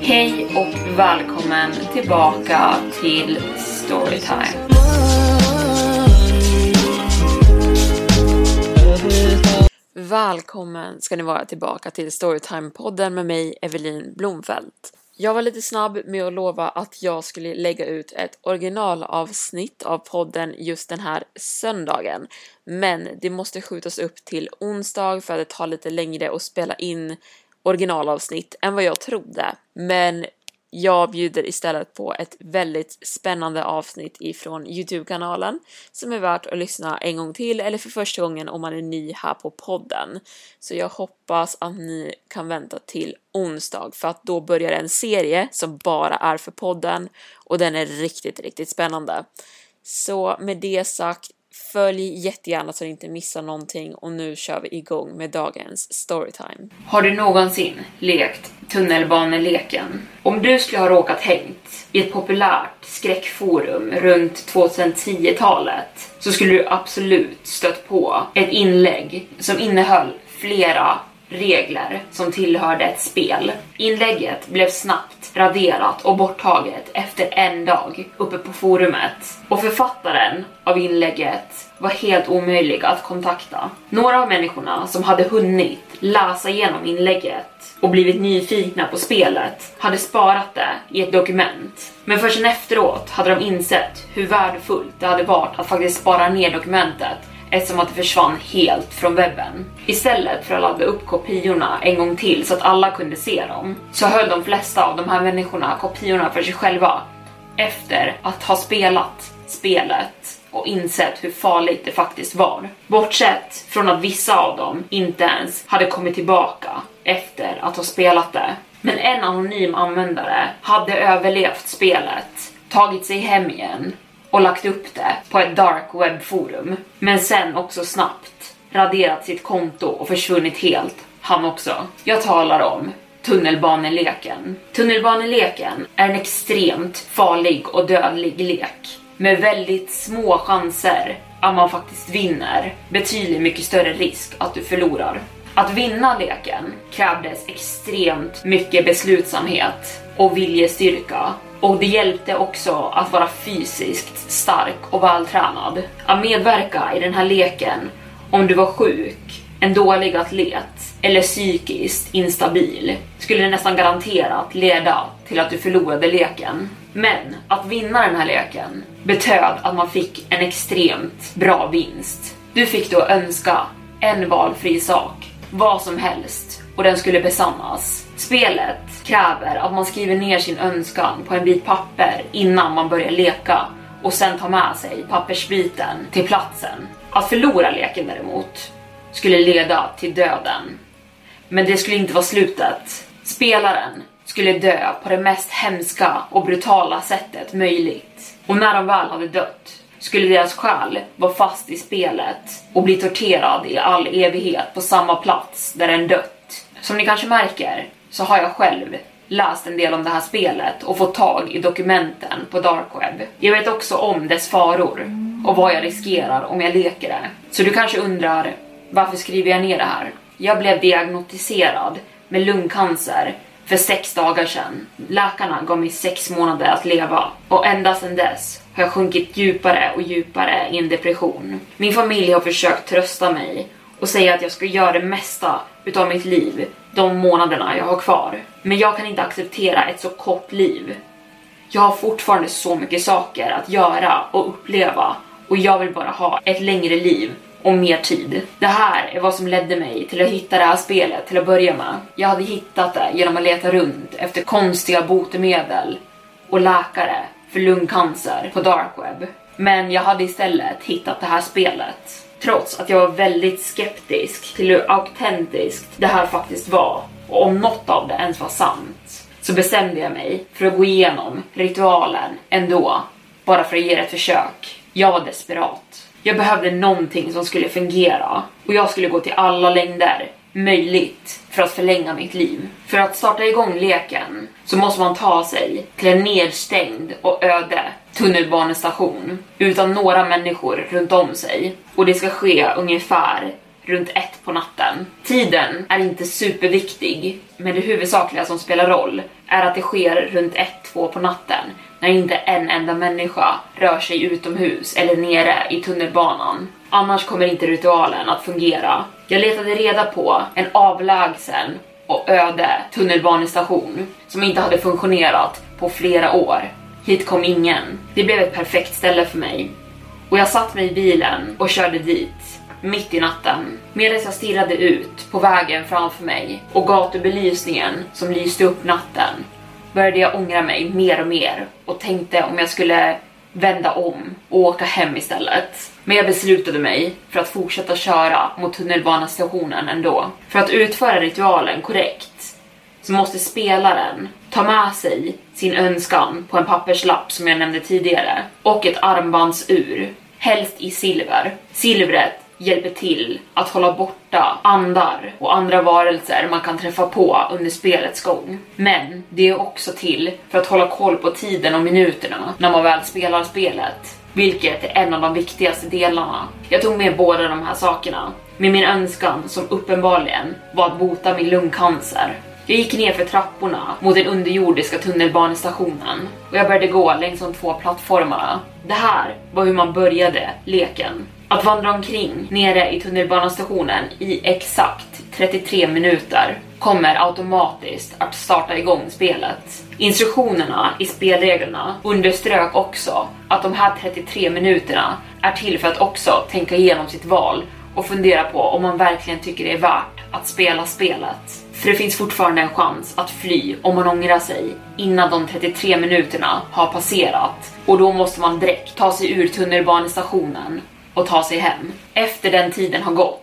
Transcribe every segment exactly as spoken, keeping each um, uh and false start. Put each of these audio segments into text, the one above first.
Hej och välkommen tillbaka till Storytime. Välkommen ska ni vara tillbaka till Storytime-podden med mig, Evelin Blomfeldt. Jag var lite snabb med att lova att jag skulle lägga ut ett originalavsnitt av podden just den här söndagen. Men det måste skjutas upp till onsdag för att det tar lite längre att spela in originalavsnitt än vad jag trodde. Men jag bjuder istället på ett väldigt spännande avsnitt ifrån YouTube-kanalen som är värt att lyssna en gång till eller för första gången om man är ny här på podden. Så jag hoppas att ni kan vänta till onsdag för att då börjar en serie som bara är för podden och den är riktigt, riktigt spännande. Så med det sagt, följ jättegärna så att ni inte missar någonting och nu kör vi igång med dagens storytime. Har du någonsin lekt tunnelbaneleken? Om du skulle ha råkat hängt i ett populärt skräckforum runt tjugohundratio-talet så skulle du absolut stött på ett inlägg som innehöll flera regler som tillhörde ett spel. Inlägget blev snabbt raderat och borttaget efter en dag uppe på forumet. Och författaren av inlägget var helt omöjlig att kontakta. Några av människorna som hade hunnit läsa igenom inlägget och blivit nyfikna på spelet hade sparat det i ett dokument. Men först efteråt hade de insett hur värdefullt det hade varit att faktiskt spara ner dokumentet, eftersom att det försvann helt från webben. Istället för att ladda upp kopiorna en gång till så att alla kunde se dem, så höll de flesta av de här människorna kopiorna för sig själva efter att ha spelat spelet och insett hur farligt det faktiskt var. Bortsett från att vissa av dem inte ens hade kommit tillbaka efter att ha spelat det. Men en anonym användare hade överlevt spelet, tagit sig hem igen och lagt upp det på ett dark web-forum. Men sen också snabbt raderat sitt konto och försvunnit helt, han också. Jag talar om tunnelbaneleken. Tunnelbaneleken är en extremt farlig och dödlig lek. Med väldigt små chanser att man faktiskt vinner. Betyder mycket större risk att du förlorar. Att vinna leken krävdes extremt mycket beslutsamhet och viljestyrka. Och det hjälpte också att vara fysiskt stark och vältränad. Att medverka i den här leken om du var sjuk, en dålig atlet eller psykiskt instabil skulle nästan garanterat leda till att du förlorade leken. Men att vinna den här leken betöd att man fick en extremt bra vinst. Du fick då önska en valfri sak, vad som helst, och den skulle besannas. Spelet kräver att man skriver ner sin önskan på en bit papper innan man börjar leka och sen tar med sig pappersbiten till platsen. Att förlora leken däremot skulle leda till döden. Men det skulle inte vara slutet. Spelaren skulle dö på det mest hemska och brutala sättet möjligt. Och när de väl hade dött skulle deras själ vara fast i spelet och bli torterad i all evighet på samma plats där den dött. Som ni kanske märker så har jag själv läst en del om det här spelet och fått tag i dokumenten på darkweb. Jag vet också om dess faror och vad jag riskerar om jag leker det. Så du kanske undrar, varför skriver jag ner det här? Jag blev diagnostiserad med lungcancer för sex dagar sedan. Läkarna gav mig sex månader att leva och ända sedan dess har jag sjunkit djupare och djupare i en depression. Min familj har försökt trösta mig och säga att jag ska göra det mesta utav mitt liv de månaderna jag har kvar. Men jag kan inte acceptera ett så kort liv. Jag har fortfarande så mycket saker att göra och uppleva, och jag vill bara ha ett längre liv och mer tid. Det här är vad som ledde mig till att hitta det här spelet till att börja med. Jag hade hittat det genom att leta runt efter konstiga botemedel och läkare för lungcancer på darkweb. Men jag hade istället hittat det här spelet, trots att jag var väldigt skeptisk till hur autentiskt det här faktiskt var, och om något av det ens var sant. Så bestämde jag mig för att gå igenom ritualen ändå, bara för att ge det ett försök. Jag var desperat. Jag behövde någonting som skulle fungera, och jag skulle gå till alla längder möjligt för att förlänga mitt liv. För att starta igång leken så måste man ta sig till en nedstängd och öde tunnelbanestation utan några människor runt om sig, och det ska ske ungefär runt ett på natten. Tiden är inte superviktig, men det huvudsakliga som spelar roll är att det sker runt ett till två på natten, när inte en enda människa rör sig utomhus eller nere i tunnelbanan. Annars kommer inte ritualen att fungera. Jag letade reda på en avlägsen och öde tunnelbanestation som inte hade funktionerat på flera år. Hit kom ingen. Det blev ett perfekt ställe för mig, och jag satt mig i bilen och körde dit mitt i natten, medan jag stirrade ut på vägen framför mig och gatubelysningen som lyste upp natten. Började jag ångra mig mer och mer och tänkte om jag skulle vända om och åka hem istället. Men jag beslutade mig för att fortsätta köra mot tunnelbanestationen ändå. För att utföra ritualen korrekt så måste spelaren ta med sig sin önskan på en papperslapp som jag nämnde tidigare, och ett armbandsur, helst i silver. Silvret hjälper till att hålla borta andar och andra varelser man kan träffa på under spelets gång. Men det är också till för att hålla koll på tiden och minuterna när man väl spelar spelet, vilket är en av de viktigaste delarna. Jag tog med båda de här sakerna med min önskan, som uppenbarligen var att bota min lungcancer. Jag gick ner för trapporna mot den underjordiska tunnelbanestationen, och jag började gå längs de två plattformarna. Det här var hur man började leken. Att vandra omkring nere i tunnelbanestationen i exakt trettiotre minuter kommer automatiskt att starta igång spelet. Instruktionerna i spelreglerna underströk också att de här trettiotre minuterna är till för att också tänka igenom sitt val och fundera på om man verkligen tycker det är värt att spela spelet. För det finns fortfarande en chans att fly om man ångrar sig innan de trettiotre minuterna har passerat, och då måste man direkt ta sig ur tunnelbanestationen och ta sig hem. Efter den tiden har gått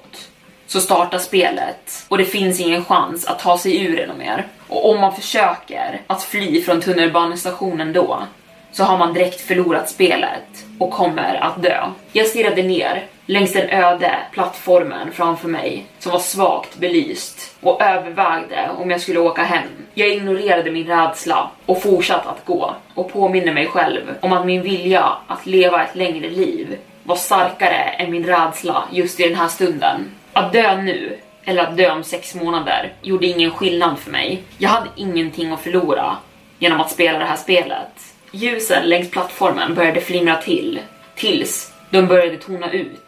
så startar spelet, och det finns ingen chans att ta sig ur ännu mer. Och om man försöker att fly från tunnelbanestationen då, så har man direkt förlorat spelet och kommer att dö. Jag stirrade ner längs den öde plattformen framför mig som var svagt belyst och övervägde om jag skulle åka hem. Jag ignorerade min rädsla och fortsatte att gå, och påminner mig själv om att min vilja att leva ett längre liv var starkare än min rädsla just i den här stunden. Att dö nu eller att dö om sex månader gjorde ingen skillnad för mig. Jag hade ingenting att förlora genom att spela det här spelet. Ljusen längs plattformen började flimra till tills de började tona ut.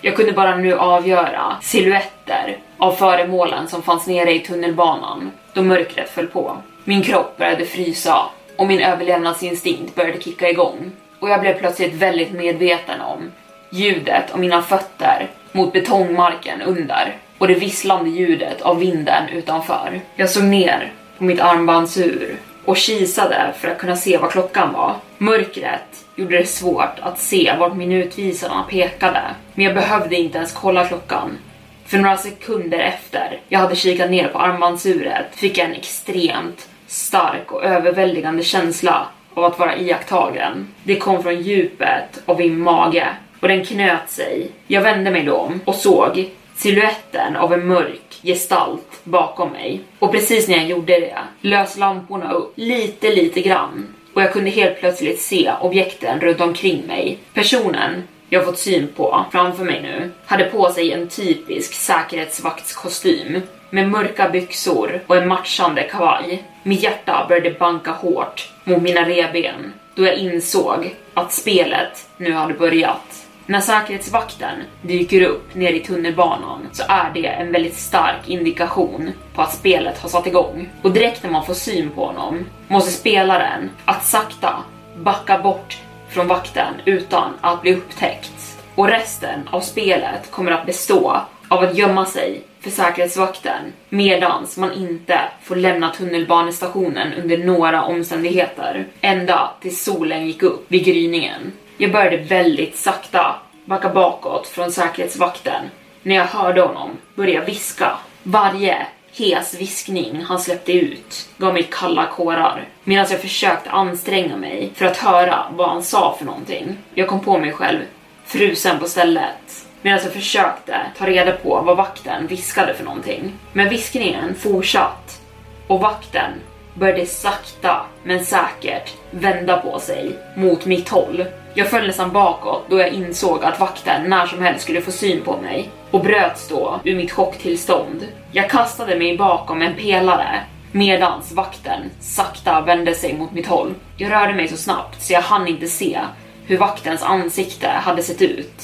Jag kunde bara nu avgöra silhuetter av föremålen som fanns nere i tunnelbanan då mörkret föll på. Min kropp började frysa och min överlevnadsinstinkt började kicka igång, och jag blev plötsligt väldigt medveten om ljudet av mina fötter mot betongmarken under och det visslande ljudet av vinden utanför. Jag såg ner på mitt armbandsur och kisade för att kunna se vad klockan var. Mörkret gjorde det svårt att se vart minutvisarna pekade, men jag behövde inte ens kolla klockan. För några sekunder efter jag hade kikat ner på armbandsuret fick jag en extremt stark och överväldigande känsla av att vara iakttagen. Det kom från djupet av min mage och den knöt sig. Jag vände mig då och såg siluetten av en mörk gestalt bakom mig. Och precis när jag gjorde det lös lamporna upp lite lite grann, och jag kunde helt plötsligt se objekten runt omkring mig. Personen jag fått syn på framför mig nu hade på sig en typisk säkerhetsvaktskostym med mörka byxor och en matchande kavaj. Mitt hjärta började banka hårt mot mina revben då jag insåg att spelet nu hade börjat. När säkerhetsvakten dyker upp ner i tunnelbanan så är det en väldigt stark indikation på att spelet har satt igång. Och direkt när man får syn på honom måste spelaren att sakta backa bort från vakten utan att bli upptäckt. Och resten av spelet kommer att bestå av att gömma sig för säkerhetsvakten medans man inte får lämna tunnelbanestationen under några omständigheter. Ända tills solen gick upp vid gryningen. Jag började väldigt sakta backa bakåt från säkerhetsvakten. När jag hörde honom började jag viska. Varje hes viskning han släppte ut gav mig kalla kårar. Medan jag försökte anstränga mig för att höra vad han sa för någonting. Jag kom på mig själv frusen på stället. Medan jag försökte ta reda på vad vakten viskade för någonting. Men viskningen fortsatt. Och vakten började sakta men säkert vända på sig mot mitt håll. Jag föll nästan bakåt då jag insåg att vakten när som helst skulle få syn på mig. Och bröts då ur mitt chocktillstånd. Jag kastade mig bakom en pelare medans vakten sakta vände sig mot mitt håll. Jag rörde mig så snabbt så jag hann inte se hur vaktens ansikte hade sett ut.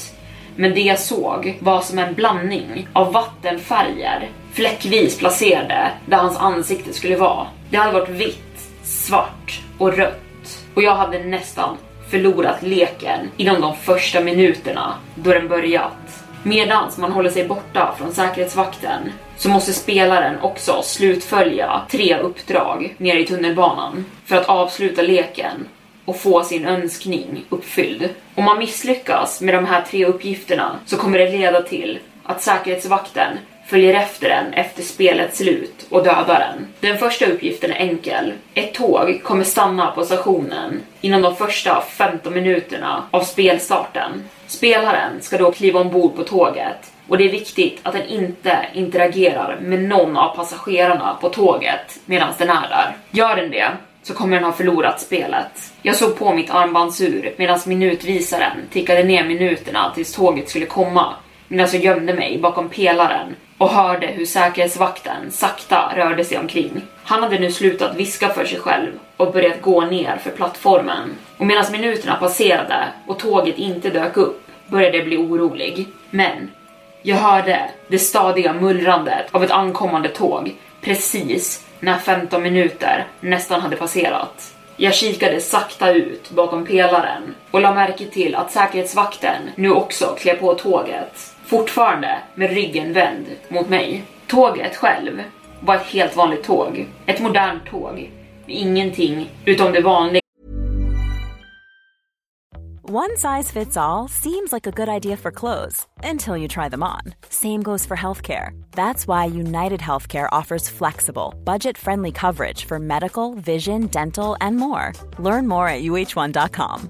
Men det jag såg var som en blandning av vattenfärger fläckvis placerade där hans ansikte skulle vara. Det hade varit vitt, svart och rött. Och jag hade nästan förlorat leken inom de första minuterna då den börjat. Medan man håller sig borta från säkerhetsvakten så måste spelaren också slutfölja tre uppdrag nere i tunnelbanan för att avsluta leken och få sin önskning uppfylld. Om man misslyckas med de här tre uppgifterna så kommer det leda till att säkerhetsvakten följer efter den efter spelets slut och dödar den. Den första uppgiften är enkel. Ett tåg kommer stanna på stationen inom de första femton minuterna av spelstarten. Spelaren ska då kliva ombord på tåget och det är viktigt att den inte interagerar med någon av passagerarna på tåget medan den är där. Gör den det så kommer den ha förlorat spelet. Jag såg på mitt armbandsur medan minutvisaren tickade ner minuterna tills tåget skulle komma. Medan jag gömde mig bakom pelaren och hörde hur säkerhetsvakten sakta rörde sig omkring. Han hade nu slutat viska för sig själv och börjat gå ner för plattformen. Och medan minuterna passerade och tåget inte dök upp började jag bli orolig. Men jag hörde det stadiga mullrandet av ett ankommande tåg precis när femton minuter nästan hade passerat. Jag kikade sakta ut bakom pelaren och la märke till att säkerhetsvakten nu också klev på tåget. Fortfarande med ryggen vänd mot mig. Tåget själv var ett helt vanligt tåg. Ett modernt tåg. Med ingenting utom det vanliga. One size fits all seems like a good idea for clothes until you try them on. Same goes for healthcare. That's why United Healthcare offers flexible, budget-friendly coverage for medical, vision, dental, and more. Learn more at U H one dot com.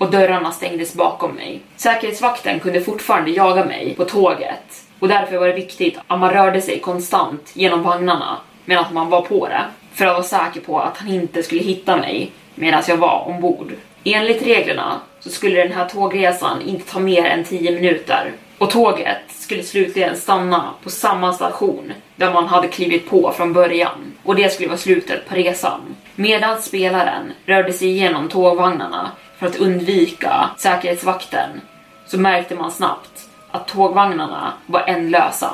och dörrarna stängdes bakom mig. Säkerhetsvakten kunde fortfarande jaga mig på tåget och därför var det viktigt att man rörde sig konstant genom vagnarna men att man var på det för att vara säker på att han inte skulle hitta mig medan jag var ombord. Enligt reglerna så skulle den här tågresan inte ta mer än tio minuter och tåget skulle slutligen stanna på samma station där man hade klivit på från början och det skulle vara slutet på resan. Medan spelaren rörde sig igenom tågvagnarna för att undvika säkerhetsvakten så märkte man snabbt att tågvagnarna var ändlösa.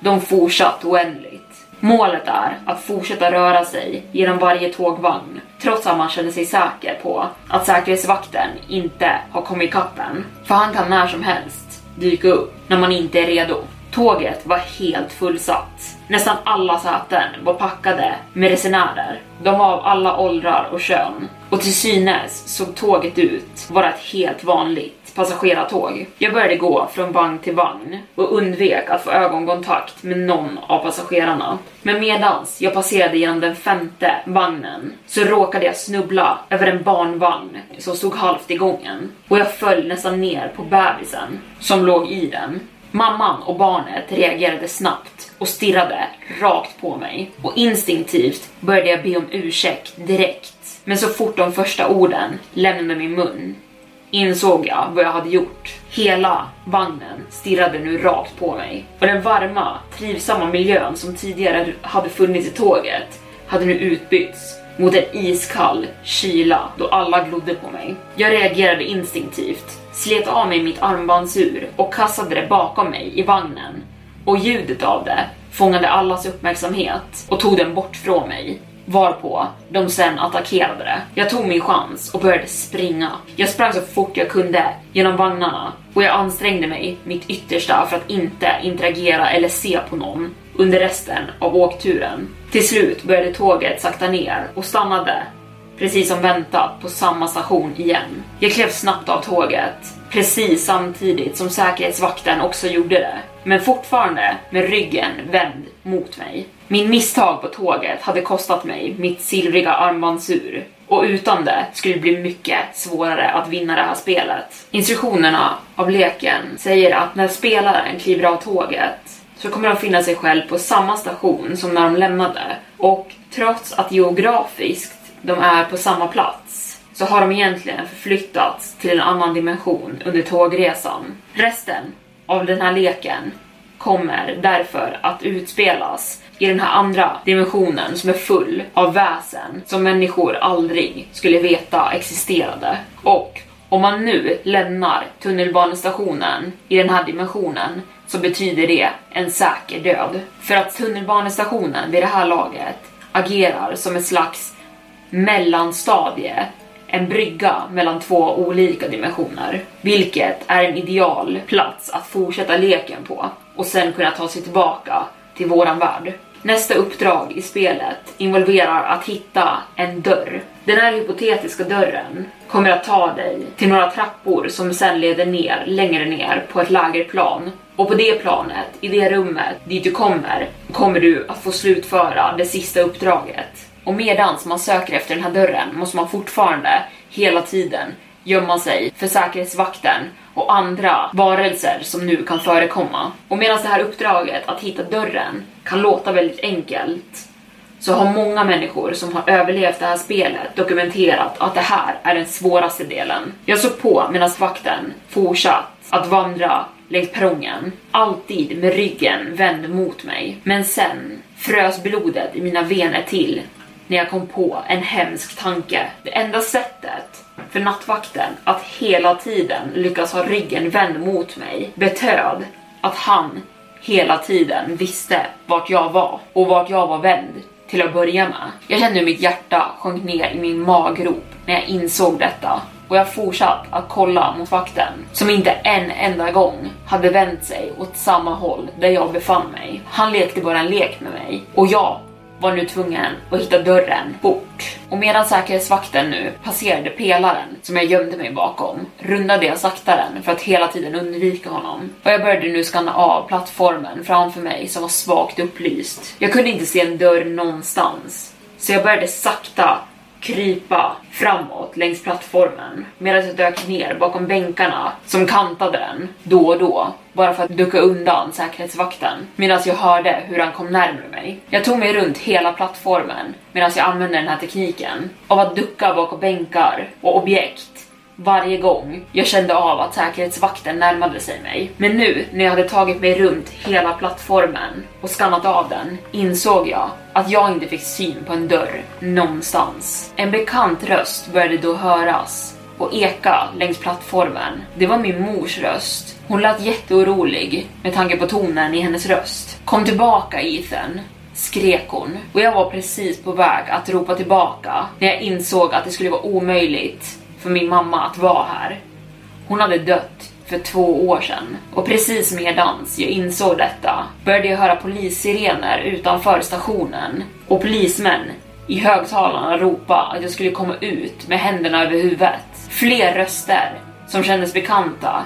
De fortsatt oändligt. Målet är att fortsätta röra sig genom varje tågvagn trots att man känner sig säker på att säkerhetsvakten inte har kommit ikapp än. För han kan när som helst dyka upp när man inte är redo. Tåget var helt fullsatt. Nästan alla säten var packade med resenärer. De var av alla åldrar och kön. Och till synes såg tåget ut vara ett helt vanligt passagerartåg. Jag började gå från vagn till vagn och undvek att få ögonkontakt med någon av passagerarna. Men medans jag passerade genom den femte vagnen så råkade jag snubbla över en barnvagn som stod halvt i gången. Och jag föll nästan ner på bebisen som låg i den. Mamman och barnet reagerade snabbt och stirrade rakt på mig. Och instinktivt började jag be om ursäkt direkt. Men så fort de första orden lämnade min mun insåg jag vad jag hade gjort. Hela vagnen stirrade nu rakt på mig. Och den varma, trivsamma miljön som tidigare hade funnits i tåget hade nu utbytts mot en iskall kyla då alla glodde på mig. Jag reagerade instinktivt, slet av mig mitt armbandsur och kastade det bakom mig i vagnen. Och ljudet av det fångade allas uppmärksamhet och tog den bort från mig. Varpå de sen attackerade det. Jag tog min chans och började springa. Jag sprang så fort jag kunde genom vagnarna och jag ansträngde mig mitt yttersta för att inte interagera eller se på någon under resten av åkturen. Till slut började tåget sakta ner och stannade precis som väntat på samma station igen. Jag klev snabbt av tåget precis samtidigt som säkerhetsvakten också gjorde det, men fortfarande med ryggen vänd mot mig. Min misstag på tåget hade kostat mig mitt silvriga armbandsur och utan det skulle det bli mycket svårare att vinna det här spelet. Instruktionerna av leken säger att när spelaren kliver av tåget så kommer de finna sig själv på samma station som när de lämnade, och trots att geografiskt de är på samma plats så har de egentligen förflyttats till en annan dimension under tågresan. Resten av den här leken kommer därför att utspelas i den här andra dimensionen som är full av väsen som människor aldrig skulle veta existerade. Och om man nu lämnar tunnelbanestationen i den här dimensionen så betyder det en säker död. För att tunnelbanestationen vid det här laget agerar som en slags mellanstadie, en brygga mellan två olika dimensioner, vilket är en ideal plats att fortsätta leken på och sen kunna ta sig tillbaka till våran värld. Nästa uppdrag i spelet involverar att hitta en dörr. Den här hypotetiska dörren kommer att ta dig till några trappor som sen leder ner, längre ner på ett lägerplan. Och på det planet, i det rummet dit du kommer, kommer du att få slutföra det sista uppdraget. Och medans man söker efter den här dörren måste man fortfarande hela tiden gömma sig för säkerhetsvakten och andra varelser som nu kan förekomma. Och medan det här uppdraget att hitta dörren kan låta väldigt enkelt så har många människor som har överlevt det här spelet dokumenterat att det här är den svåraste delen. Jag såg på medan vakten fortsatt att vandra längs perrongen, alltid med ryggen vänd mot mig. Men sen frös blodet i mina vener till när jag kom på en hemsk tanke. Det enda sättet för nattvakten att hela tiden lyckas ha ryggen vänd mot mig betöd att han hela tiden visste vart jag var och vart jag var vänd till att börja med. Jag kände hur mitt hjärta sjönk ner i min maggrop när jag insåg detta. Och jag fortsatte att kolla mot vakten som inte en enda gång hade vänt sig åt samma håll där jag befann mig. Han lekte bara en lek med mig och jag var nu tvungen att hitta dörren bort. Och medan säkerhetsvakten nu passerade pelaren som jag gömde mig bakom rundade jag saktaren för att hela tiden undvika honom. Och jag började nu skanna av plattformen framför mig som var svagt upplyst. Jag kunde inte se en dörr någonstans så jag började sakta krypa framåt längs plattformen medan jag dök ner bakom bänkarna som kantade den då och då, bara för att ducka undan säkerhetsvakten medan jag hörde hur han kom närmare mig. Jag tog mig runt hela plattformen medan jag använde den här tekniken av att ducka bakom bänkar och objekt varje gång jag kände av att säkerhetsvakten närmade sig mig. Men nu när jag hade tagit mig runt hela plattformen och skannat av den insåg jag att jag inte fick syn på en dörr någonstans. En bekant röst började då höras och eka längs plattformen. Det var min mors röst. Hon lät jätteorolig med tanke på tonen i hennes röst. Kom tillbaka, Ethan, skrek hon, och jag var precis på väg att ropa tillbaka när jag insåg att det skulle vara omöjligt för min mamma att vara här. Hon hade dött för två år sedan. Och precis medans jag insåg detta började jag höra polissirener utanför stationen och polismän i högtalarna ropa att jag skulle komma ut med händerna över huvudet. Fler röster som kändes bekanta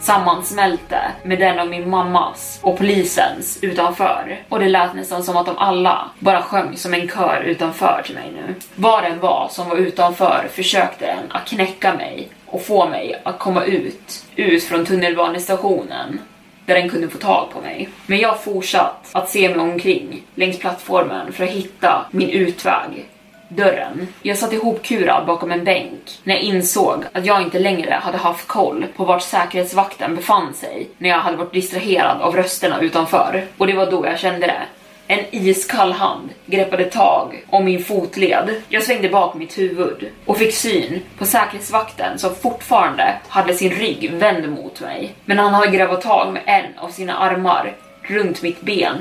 sammansmälte med den av min mammas och polisens utanför, och det lät nästan som att de alla bara sjöng som en kör utanför till mig nu. Vad den var som var utanför försökte den att knäcka mig och få mig att komma ut ut från tunnelbanestationen där den kunde få tag på mig. Men jag fortsatt att se mig omkring längs plattformen för att hitta min utväg, dörren. Jag satt ihopkurad bakom en bänk när jag insåg att jag inte längre hade haft koll på vart säkerhetsvakten befann sig när jag hade varit distraherad av rösterna utanför. Och det var då jag kände det. En iskall hand greppade tag om min fotled. Jag svängde bak mitt huvud och fick syn på säkerhetsvakten som fortfarande hade sin rygg vänd mot mig. Men han hade grabbat tag med en av sina armar runt mitt ben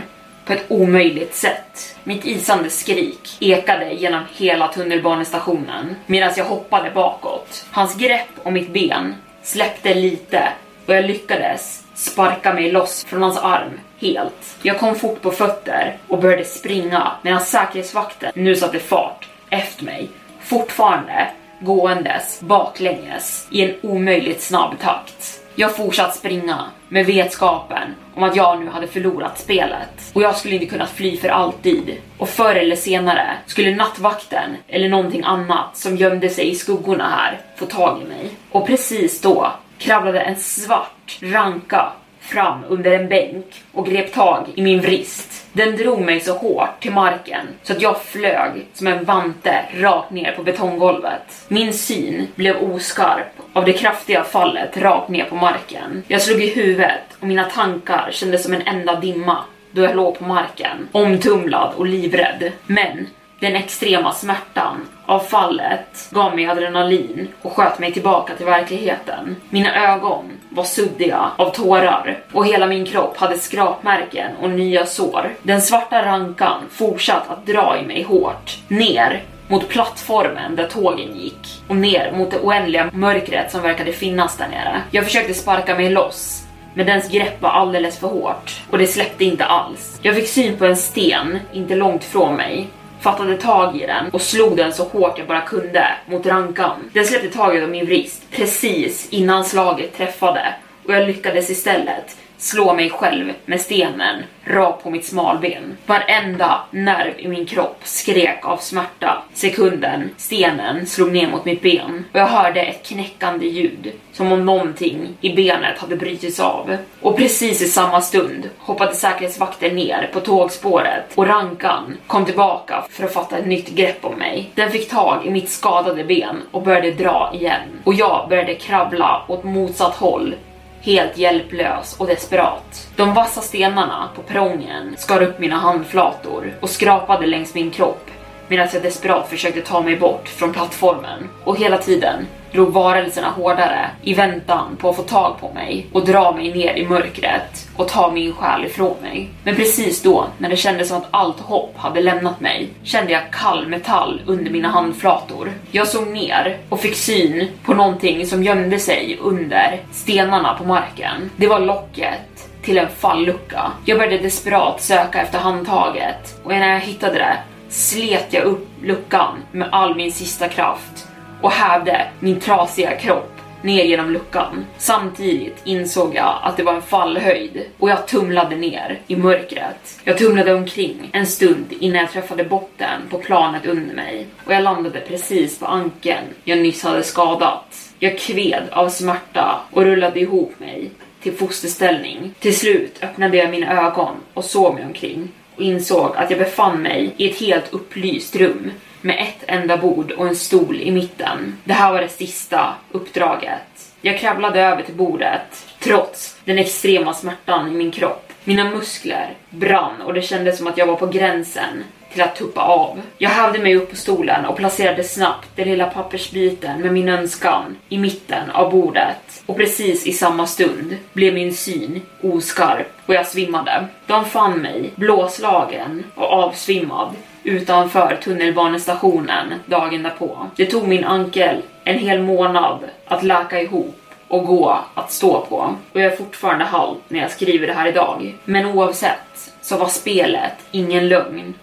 på ett omöjligt sätt. Mitt isande skrik ekade genom hela tunnelbanestationen medan jag hoppade bakåt. Hans grepp om mitt ben släppte lite och jag lyckades sparka mig loss från hans arm helt. Jag kom fort på fötter och började springa medan säkerhetsvakten nu satte fart efter mig, fortfarande gåendes baklänges i en omöjligt snabb takt. Jag fortsatt springa med vetskapen om att jag nu hade förlorat spelet och jag skulle inte kunna fly för alltid, och förr eller senare skulle nattvakten eller någonting annat som gömde sig i skuggorna här få tag i mig. Och precis då kravlade en svart ranka fram under en bänk och grep tag i min vrist. Den drog mig så hårt till marken så att jag flög som en vante rakt ner på betonggolvet. Min syn blev oskarp av det kraftiga fallet rakt ner på marken. Jag slog i huvudet och mina tankar kändes som en enda dimma då jag låg på marken, omtumlad och livrädd. Men den extrema smärtan av fallet gav mig adrenalin och sköt mig tillbaka till verkligheten. Mina ögon var suddiga av tårar och hela min kropp hade skrapmärken och nya sår. Den svarta rankan fortsatte att dra i mig hårt ner mot plattformen där tågen gick och ner mot det oändliga mörkret som verkade finnas där nere. Jag försökte sparka mig loss, men dens grepp var alldeles för hårt och det släppte inte alls. Jag fick syn på en sten inte långt från mig, fattade tag i den och slog den så hårt jag bara kunde mot rankan. Den släppte taget om min vrist precis innan slaget träffade och jag lyckades istället slå mig själv med stenen rakt på mitt smalben. Varenda nerv i min kropp skrek av smärta sekunden stenen slog ner mot mitt ben, och jag hörde ett knäckande ljud som om någonting i benet hade brutits av. Och precis i samma stund hoppade säkerhetsvakten ner på tågspåret och rankan kom tillbaka för att fatta ett nytt grepp om mig. Den fick tag i mitt skadade ben och började dra igen, och jag började krabbla åt motsatt håll, helt hjälplös och desperat. De vassa stenarna på prången skar upp mina handflator och skrapade längs min kropp medan jag desperat försökte ta mig bort från plattformen. Och hela tiden drog varelserna hårdare i väntan på att få tag på mig och dra mig ner i mörkret och ta min själ ifrån mig. Men precis då, när det kändes som att allt hopp hade lämnat mig, kände jag kall metall under mina handflator. Jag såg ner och fick syn på någonting som gömde sig under stenarna på marken. Det var locket till en fallucka. Jag började desperat söka efter handtaget, och när jag hittade det slet jag upp luckan med all min sista kraft och hävde min trasiga kropp ner genom luckan. Samtidigt insåg jag att det var en fallhöjd och jag tumlade ner i mörkret. Jag tumlade omkring en stund innan jag träffade botten på planet under mig och jag landade precis på ankeln jag nyss hade skadat. Jag kved av smärta och rullade ihop mig till fosterställning. Till slut öppnade jag mina ögon och såg mig omkring och insåg att jag befann mig i ett helt upplyst rum med ett enda bord och en stol i mitten. Det här var det sista uppdraget. Jag kravlade över till bordet trots den extrema smärtan i min kropp. Mina muskler brann och det kändes som att jag var på gränsen till att tuppa av. Jag hävde mig upp på stolen och placerade snabbt den lilla pappersbiten med min önskan i mitten av bordet. Och precis i samma stund blev min syn oskarp och jag svimmade. De fann mig blåslagen och avsvimmad utanför tunnelbanestationen dagen därpå. Det tog min ankel en hel månad att läka ihop och gå att stå på. Och jag är fortfarande halt när jag skriver det här idag. Men oavsett så var spelet ingen lögn.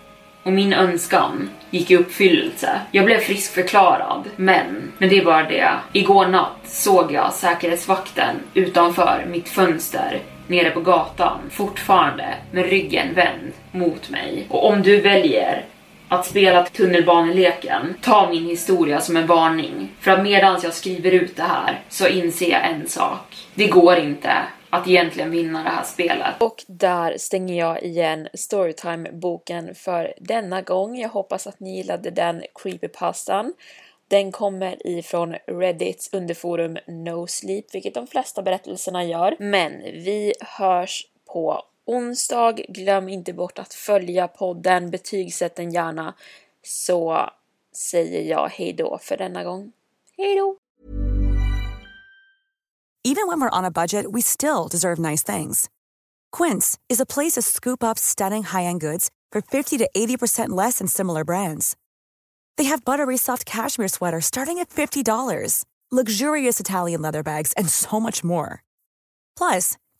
Och min önskan gick i uppfyllelse. Jag blev friskförklarad. Men, men det är bara det. Igår natt såg jag säkerhetsvakten utanför mitt fönster nere på gatan, fortfarande med ryggen vänd mot mig. Och om du väljer att spela tunnelbaneleken, ta min historia som en varning. För att medan jag skriver ut det här så inser jag en sak. Det går inte att egentligen vinna det här spelet. Och där stänger jag igen Storytime-boken för denna gång. Jag hoppas att ni gillade den creepypastan. Den kommer ifrån Reddits underforum No Sleep, vilket de flesta berättelserna gör. Men vi hörs på onsdag. Glöm inte bort att följa podden, betygsätt den gärna. Så säger jag hej då för denna gång. Hej då! Even when we're on a budget, we still deserve nice things. Quince is a place to scoop up stunning high-end goods for fifty to eighty percent less than similar brands. They have buttery soft cashmere sweaters starting at fifty dollars, luxurious Italian leather bags, and so much more. Plus,